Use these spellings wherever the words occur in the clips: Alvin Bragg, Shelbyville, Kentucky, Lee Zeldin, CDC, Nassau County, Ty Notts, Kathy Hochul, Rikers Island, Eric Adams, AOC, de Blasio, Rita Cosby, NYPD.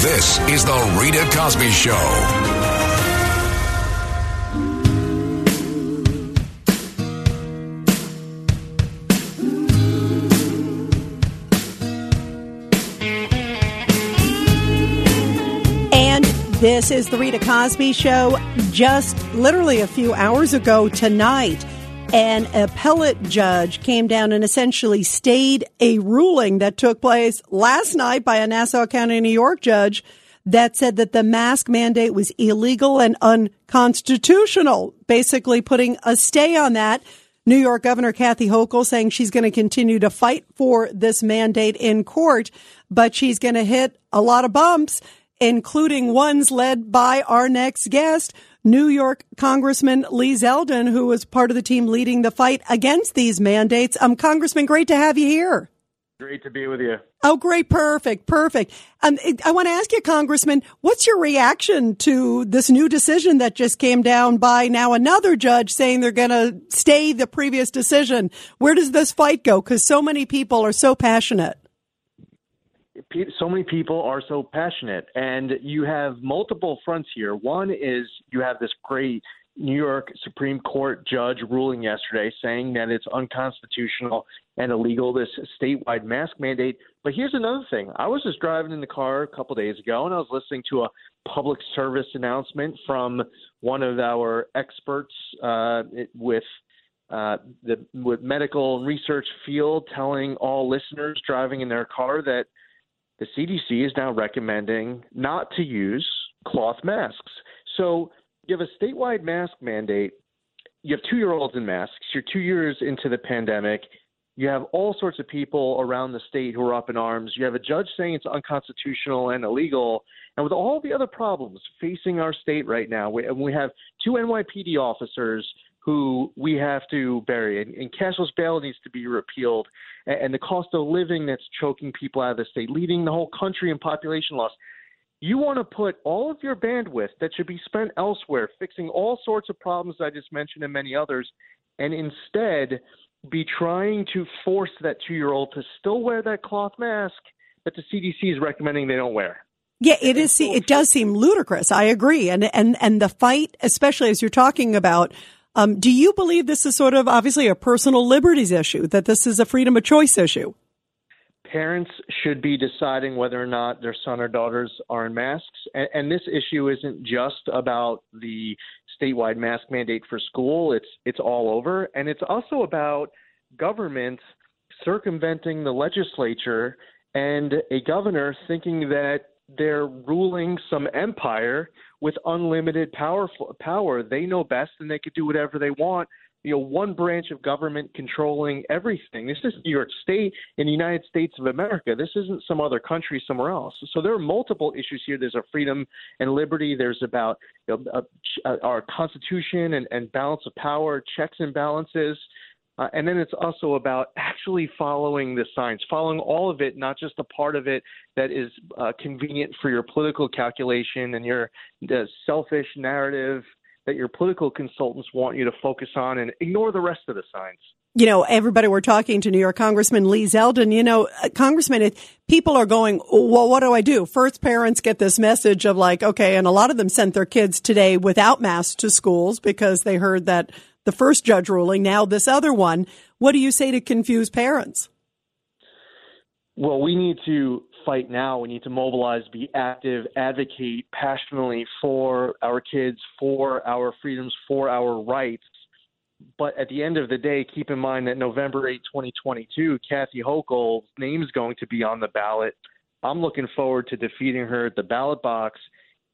This is the Rita Cosby Show. This is the Rita Cosby Show. Just literally a few hours ago tonight, an appellate judge came down and essentially stayed a ruling that took place last night by a Nassau County, New York judge that said that the mask mandate was illegal and unconstitutional, basically putting a stay on that. New York Governor Kathy Hochul saying she's going to continue to fight for this mandate in court, but she's going to hit a lot of bumps, including ones led by our next guest, New York Congressman Lee Zeldin, who was part of the team leading the fight against these mandates. Congressman, great to have you here. Great to be with you. Oh, great. Perfect. I want to ask you, Congressman, what's your reaction to this new decision that just came down by now another judge saying they're going to stay the previous decision? Where does this fight go? Because so many people are so passionate. So many people are so passionate, and you have multiple fronts here. One is you have this great New York Supreme Court judge ruling yesterday saying that it's unconstitutional and illegal, this statewide mask mandate. But here's another thing. I was just driving in the car a couple days ago, and I was listening to a public service announcement from one of our experts with medical research field telling all listeners driving in their car that the CDC is now recommending not to use cloth masks. So you have a statewide mask mandate. You have 2-year-olds in masks. You're 2 years into the pandemic. You have all sorts of people around the state who are up in arms. You have a judge saying it's unconstitutional and illegal. And with all the other problems facing our state right now, we have two NYPD officers who we have to bury, and cashless bail needs to be repealed, and the cost of living that's choking people out of the state, leading the whole country in population loss. You want to put all of your bandwidth that should be spent elsewhere, fixing all sorts of problems I just mentioned and many others, and instead be trying to force that 2-year-old to still wear that cloth mask that the CDC is recommending they don't wear. Yeah, it does seem ludicrous. I agree. And the fight, especially as you're talking about, do you believe this is sort of obviously a personal liberties issue, that this is a freedom of choice issue? Parents should be deciding whether or not their son or daughters are in masks. And this issue isn't just about the statewide mask mandate for school. It's all over. And it's also about government circumventing the legislature and a governor thinking that they're ruling some empire with unlimited power. They know best, and they could do whatever they want. You know, one branch of government controlling everything. This is New York State and the United States of America. This isn't some other country somewhere else. So there are multiple issues here. There's a freedom and liberty. There's about our Constitution and balance of power, checks and balances. And then it's also about actually following the science, following all of it, not just a part of it that is convenient for your political calculation and the selfish narrative that your political consultants want you to focus on, and ignore the rest of the science. You know, everybody, we're talking to New York Congressman Lee Zeldin. You know, Congressman, people are going, well, what do I do? First, parents get this message of like, okay, and a lot of them sent their kids today without masks to schools because they heard that the first judge ruling, now this other one. What do you say to confused parents? Well, we need to fight now. We need to mobilize, be active, advocate passionately for our kids, for our freedoms, for our rights. But at the end of the day, keep in mind that November 8, 2022, Kathy Hochul's name is going to be on the ballot. I'm looking forward to defeating her at the ballot box.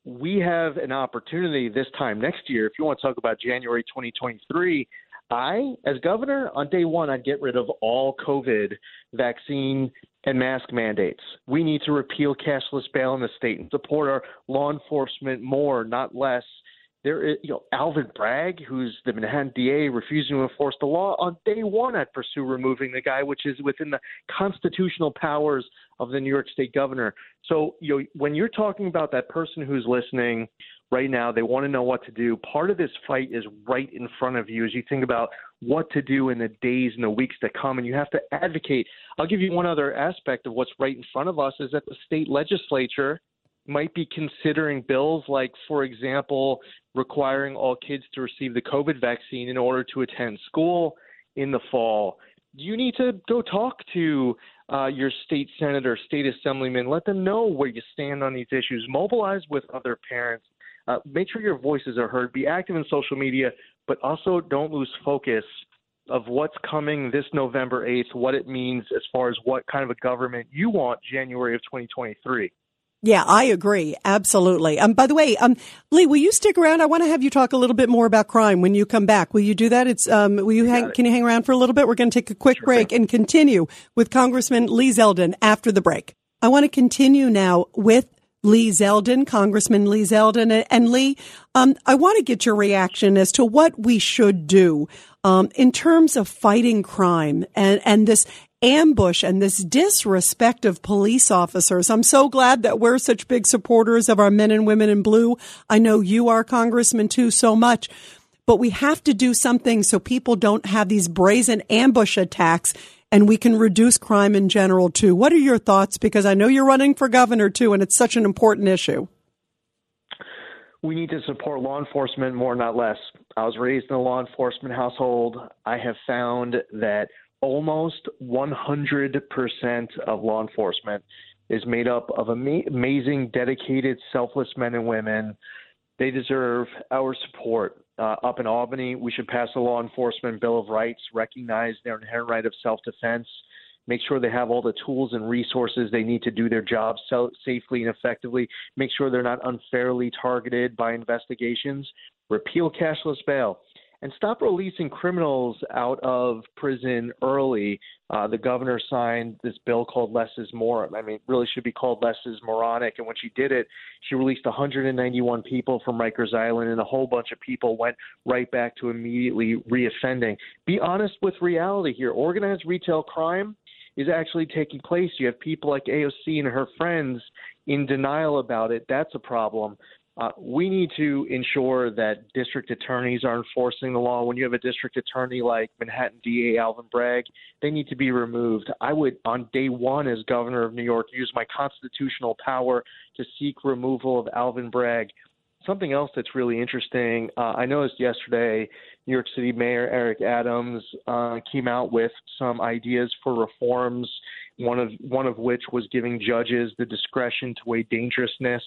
We have an opportunity this time next year. If you want to talk about January 2023, I, as governor, on day one, I'd get rid of all COVID vaccine and mask mandates. We need to repeal cashless bail in the state and support our law enforcement more, not less. There is, Alvin Bragg, who's the Manhattan DA, refusing to enforce the law. On day one, I'd pursue removing the guy, which is within the constitutional powers of the New York State governor. So, when you're talking about that person who's listening right now, they want to know what to do. Part of this fight is right in front of you as you think about what to do in the days and the weeks to come, and you have to advocate. I'll give you one other aspect of what's right in front of us is that the state legislature might be considering bills like, for example, requiring all kids to receive the COVID vaccine in order to attend school in the fall. You need to go talk to your state senator, state assemblyman. Let them know where you stand on these issues. Mobilize with other parents. Make sure your voices are heard. Be active in social media, but also don't lose focus of what's coming this November 8th, what it means as far as what kind of a government you want January of 2023. Yeah, I agree. Absolutely. By the way, Lee, will you stick around? I want to have you talk a little bit more about crime when you come back. Will you do that? Can you hang around for a little bit? We're going to take a quick break and continue with Congressman Lee Zeldin after the break. I want to continue now with Lee Zeldin, Congressman Lee Zeldin. And Lee, I want to get your reaction as to what we should do, in terms of fighting crime and this ambush and this disrespect of police officers. I'm so glad that we're such big supporters of our men and women in blue. I know you are, Congressman, too, so much. But we have to do something so people don't have these brazen ambush attacks, and we can reduce crime in general, too. What are your thoughts? Because I know you're running for governor, too, and it's such an important issue. We need to support law enforcement more, not less. I was raised in a law enforcement household. I have found that almost 100% of law enforcement is made up of amazing, dedicated, selfless men and women. They deserve our support. Up in Albany, we should pass a law enforcement Bill of Rights, recognize their inherent right of self-defense, make sure they have all the tools and resources they need to do their jobs safely and effectively, make sure they're not unfairly targeted by investigations, repeal cashless bail, and stop releasing criminals out of prison early. The governor signed this bill called Less is More. I mean, it really should be called Less is Moronic. And when she did it, she released 191 people from Rikers Island, and a whole bunch of people went right back to immediately reoffending. Be honest with reality here. Organized retail crime is actually taking place. You have people like AOC and her friends in denial about it. That's a problem. We need to ensure that district attorneys are enforcing the law. When you have a district attorney like Manhattan DA Alvin Bragg, they need to be removed. I would, on day one as governor of New York, use my constitutional power to seek removal of Alvin Bragg. Something else that's really interesting, I noticed yesterday New York City Mayor Eric Adams came out with some ideas for reforms, one of which was giving judges the discretion to weigh dangerousness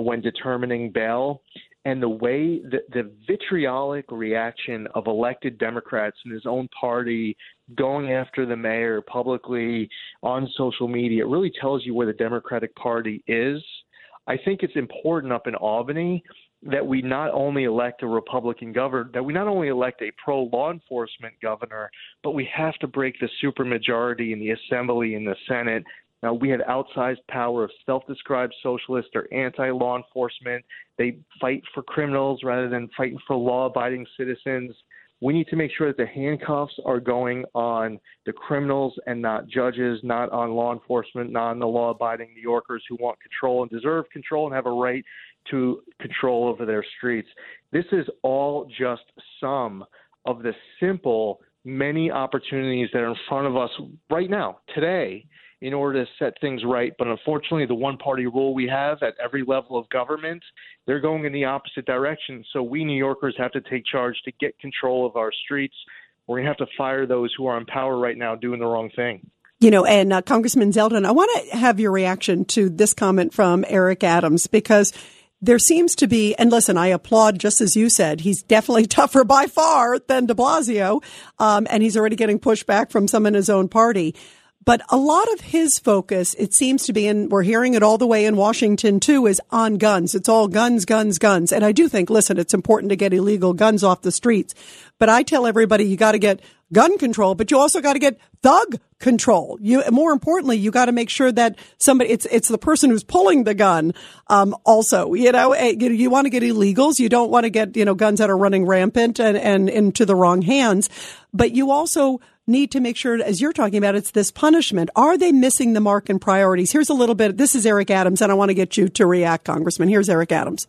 when determining bail, and the way the vitriolic reaction of elected Democrats in his own party going after the mayor publicly on social media really tells you where the Democratic Party is. I think it's important up in Albany that we not only elect a Republican governor, that we not only elect a pro-law enforcement governor, but we have to break the supermajority in the Assembly and the Senate. Now, we have outsized power of self-described socialists or anti-law enforcement. They fight for criminals rather than fighting for law-abiding citizens. We need to make sure that the handcuffs are going on the criminals and not judges, not on law enforcement, not on the law-abiding New Yorkers who want control and deserve control and have a right to control over their streets. This is all just some of the simple many opportunities that are in front of us right now, today, in order to set things right. But unfortunately, the one-party rule we have at every level of government, they're going in the opposite direction. So we New Yorkers have to take charge to get control of our streets. We're going to have to fire those who are in power right now doing the wrong thing. Congressman Zeldin, I want to have your reaction to this comment from Eric Adams, because there seems to be, and listen, I applaud, just as you said, he's definitely tougher by far than de Blasio, and he's already getting pushback from some in his own party. But a lot of his focus, it seems to be, and we're hearing it all the way in Washington, too, is on guns. It's all guns, guns, guns. And I do think, listen, it's important to get illegal guns off the streets. But I tell everybody you got to get gun control, but you also got to get thug control. You, more importantly, you got to make sure that somebody, it's the person who's pulling the gun. Also, you know, you want to get illegals. You don't want to get, you know, guns that are running rampant and into the wrong hands. But you also need to make sure, as you're talking about, it's this punishment. Are they missing the mark in priorities? Here's a little bit. This is Eric Adams, and I want to get you to react, Congressman. Here's Eric Adams.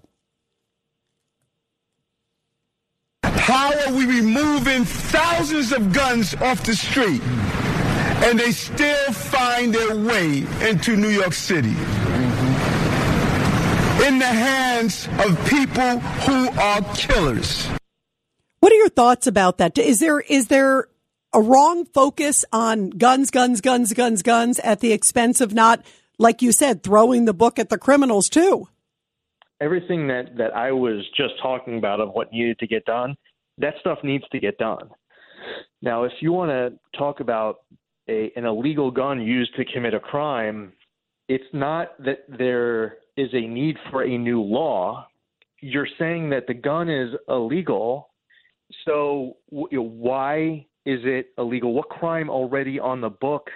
How are we removing thousands of guns off the street and they still find their way into New York City? In the hands of people who are killers. What are your thoughts about that? Is there a wrong focus on guns at the expense of not, like you said, throwing the book at the criminals too? Everything that I was just talking about of what needed to get done, that stuff needs to get done. Now, if you want to talk about an illegal gun used to commit a crime, it's not that there is a need for a new law. You're saying that the gun is illegal, so why is it illegal? What crime already on the book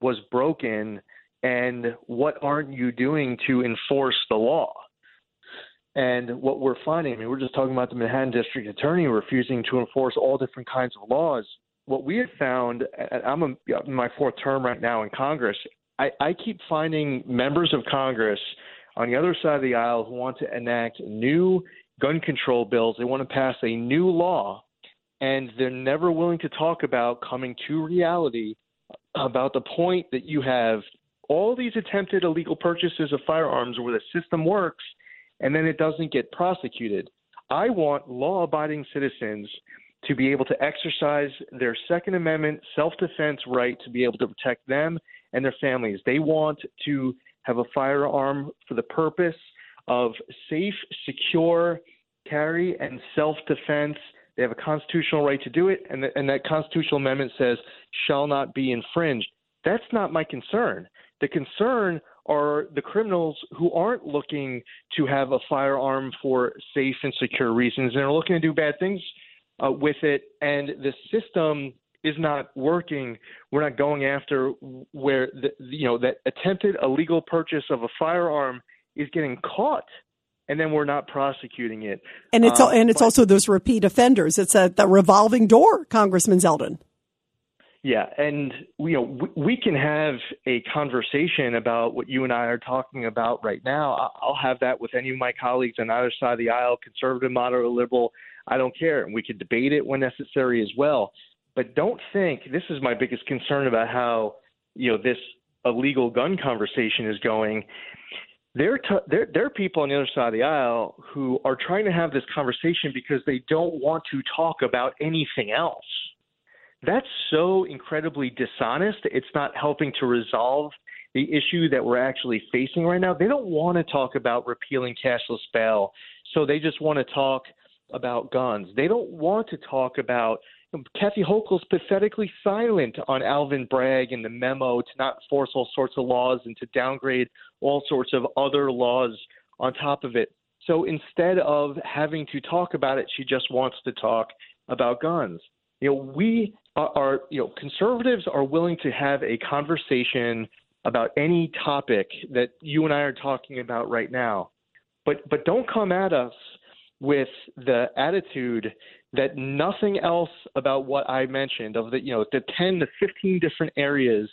was broken, and what aren't you doing to enforce the law? And what we're finding, I mean, we're just talking about the Manhattan District Attorney refusing to enforce all different kinds of laws. What we have found, and I'm in my fourth term right now in Congress, I keep finding members of Congress on the other side of the aisle who want to enact new gun control bills. They want to pass a new law, and they're never willing to talk about coming to reality about the point that you have all these attempted illegal purchases of firearms where the system works, and then it doesn't get prosecuted. I want law-abiding citizens to be able to exercise their Second Amendment self-defense right to be able to protect them and their families. They want to have a firearm for the purpose of safe, secure carry and self-defense. They have a constitutional right to do it, and that constitutional amendment says shall not be infringed. That's not my concern. The concern are the criminals who aren't looking to have a firearm for safe and secure reasons and are looking to do bad things with it, and the system is not working. We're not going after where that attempted illegal purchase of a firearm is getting caught, and then we're not prosecuting it. And it's also those repeat offenders. It's the revolving door, Congressman Zeldin. Yeah, and we can have a conversation about what you and I are talking about right now. I'll have that with any of my colleagues on either side of the aisle, conservative, moderate, liberal. I don't care. And we could debate it when necessary as well. But don't think – this is my biggest concern about how this illegal gun conversation is going. There are people on the other side of the aisle who are trying to have this conversation because they don't want to talk about anything else. That's so incredibly dishonest. It's not helping to resolve the issue that we're actually facing right now. They don't want to talk about repealing cashless bail, so they just want to talk about guns. They don't want to talk about Kathy Hochul's pathetically silent on Alvin Bragg and the memo to not enforce all sorts of laws and to downgrade all sorts of other laws on top of it. So instead of having to talk about it, she just wants to talk about guns. We are, conservatives are willing to have a conversation about any topic that you and I are talking about right now. But don't come at us with the attitude that nothing else about what I mentioned, of the 10 to 15 different areas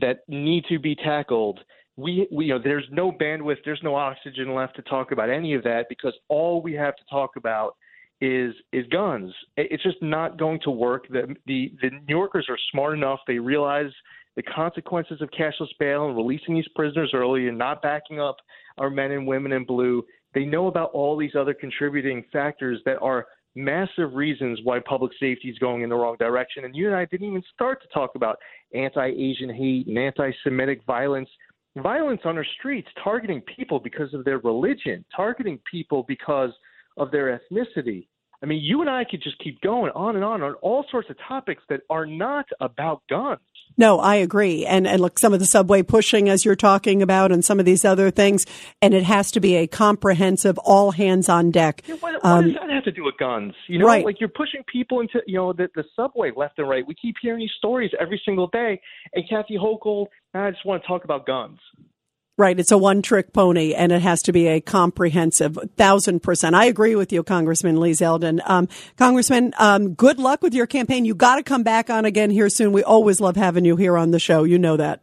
that need to be tackled. We there's no bandwidth, there's no oxygen left to talk about any of that because all we have to talk about is guns. It's just not going to work. The New Yorkers are smart enough. They realize the consequences of cashless bail and releasing these prisoners early and not backing up our men and women in blue. They know about all these other contributing factors that are massive reasons why public safety is going in the wrong direction. And you and I didn't even start to talk about anti-Asian hate and anti-Semitic violence. Violence on our streets, targeting people because of their religion, targeting people because of their ethnicity. I mean, you and I could just keep going on on all sorts of topics that are not about guns. No, I agree. And look, some of the subway pushing, as you're talking about, and some of these other things, and it has to be a comprehensive, all hands on deck. Yeah, what does that have to do with guns? You know, right. Like you're pushing people into, you know, the subway left and right. We keep hearing these stories every single day. And Kathy Hochul, I just want to talk about guns. Right. It's a one-trick pony, and it has to be a comprehensive 1,000%. I agree with you, Congressman Lee Zeldin. Congressman, good luck with your campaign. You got to come back on again here soon. We always love having you here on the show. You know that.